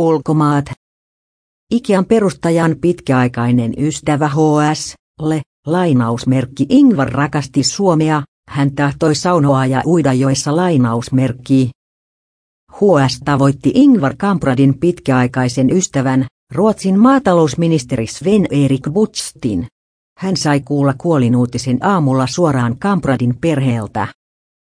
Ulkomaat. Ikean perustajan pitkäaikainen ystävä H.S.:le, lainausmerkki Ingvar rakasti Suomea, hän tahtoi saunoa ja uida joissa lainausmerkki. H.S. tavoitti Ingvar Kampradin pitkäaikaisen ystävän, Ruotsin maatalousministeri Sven-Erik Buchtin. Hän sai kuulla kuolinuutisen aamulla suoraan Kampradin perheeltä.